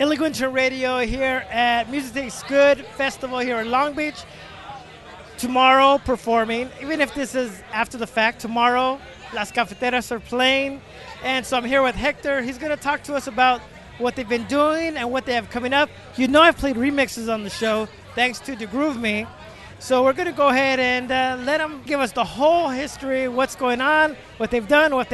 Illegal Intern Radio here at Music Tastes Good Festival here in Long Beach. Tomorrow performing, even if this is after the fact, tomorrow Las Cafeteras are playing. And so I'm here with Hector. He's going to talk to us about what they've been doing and what they have coming up. You know, I've played remixes on the show thanks to DeGroove Me. So we're going to go ahead and let them give us the whole history, what's going on, what they've done, what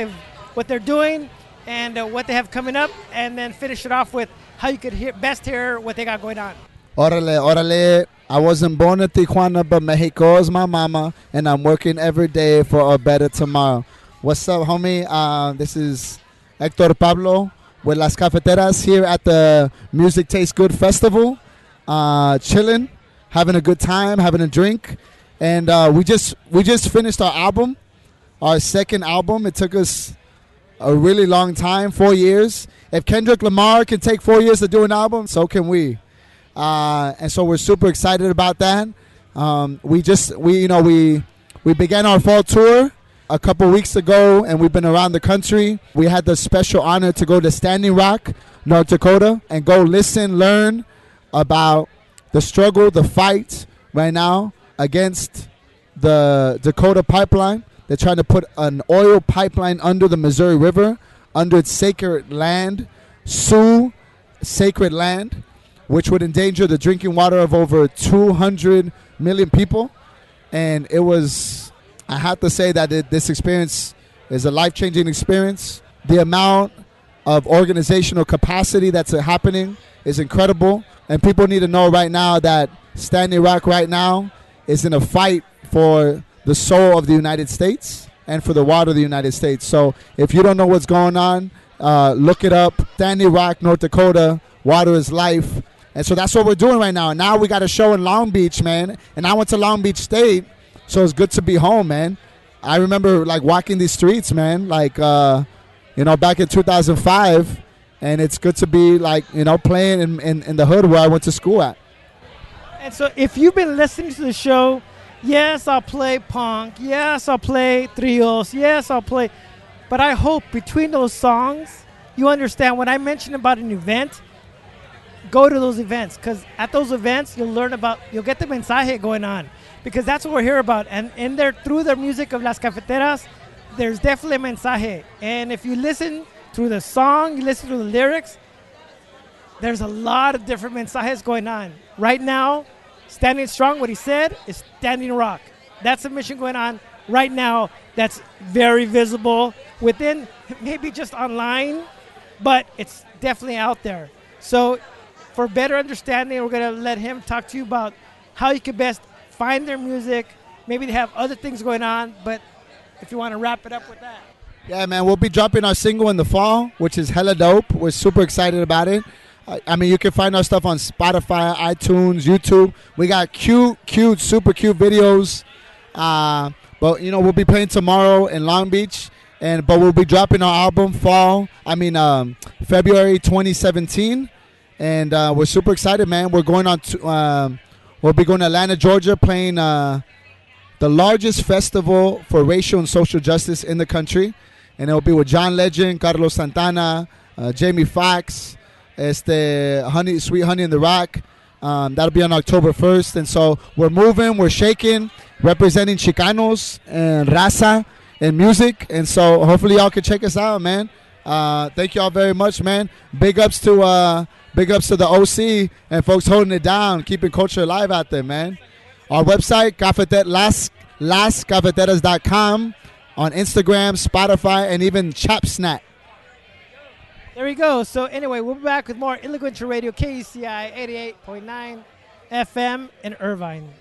they're doing, and what they have coming up, and then finish it off with how you could best hear what they got going on. Orale. I wasn't born in Tijuana, but Mexico is my mama, and I'm working every day for a better tomorrow. What's up, homie? This is Hector Pablo with Las Cafeteras here at the Music Tastes Good Festival. Chilling, having a good time, having a drink, and we just finished our album, our second album. It took us a really long time, 4 years. If Kendrick Lamar can take 4 years to do an album, so can we. And so we're super excited about that. We began our fall tour a couple weeks ago, and we've been around the country. We had the special honor to go to Standing Rock, North Dakota, and go listen, learn about the struggle, the fight right now against the Dakota pipeline. They're trying to put an oil pipeline under the Missouri River, under its sacred land, Sioux sacred land, which would endanger the drinking water of over 200 million people. And it was, I have to say that this experience is a life-changing experience. The amount of organizational capacity that's happening is incredible. And people need to know right now that Standing Rock right now is in a fight for the soul of the United States and for the water of the United States. So if you don't know what's going on, look it up. Standing Rock, North Dakota, water is life. And so that's what we're doing right now. And now we got a show in Long Beach, man. And I went to Long Beach State, so it's good to be home, man. I remember, like, walking these streets, man, like, back in 2005. And it's good to be, like, playing in the hood where I went to school at. And so if you've been listening to the show, yes, I'll play punk. Yes, I'll play trios. Yes, I'll play. But I hope between those songs, you understand when I mentioned about an event, go to those events, because at those events you'll get the mensaje going on, because that's what we're here about. And in there, through the music of Las Cafeteras, there's definitely a mensaje. And if you listen through the song, you listen to the lyrics, there's a lot of different mensajes going on. Right now, Standing Strong, what he said, is Standing Rock. That's a mission going on right now that's very visible within, maybe just online, but it's definitely out there. So for better understanding, we're going to let him talk to you about how you can best find their music. Maybe they have other things going on, but if you want to wrap it up with that. Yeah, man, we'll be dropping our single in the fall, which is hella dope. We're super excited about it. I mean, you can find our stuff on Spotify, iTunes, YouTube. We got super cute videos. But, we'll be playing tomorrow in Long Beach. But we'll be dropping our album February 2017. And we're super excited, man. We're going on we'll be going to Atlanta, Georgia, playing the largest festival for racial and social justice in the country. And it'll be with John Legend, Carlos Santana, Jamie Foxx, Sweet Honey in the Rock. That'll be on October 1st. And so we're moving, we're shaking, representing Chicanos and Raza and music. And so hopefully y'all can check us out, man. Thank y'all very much, man. Big ups to the OC and folks holding it down, keeping culture alive out there, man. Our website, lascafeteras.com, on Instagram, Spotify, and even Chap Snack. There we go. So anyway, we'll be back with more Illegal Intern Radio, KECI 88.9 FM in Irvine.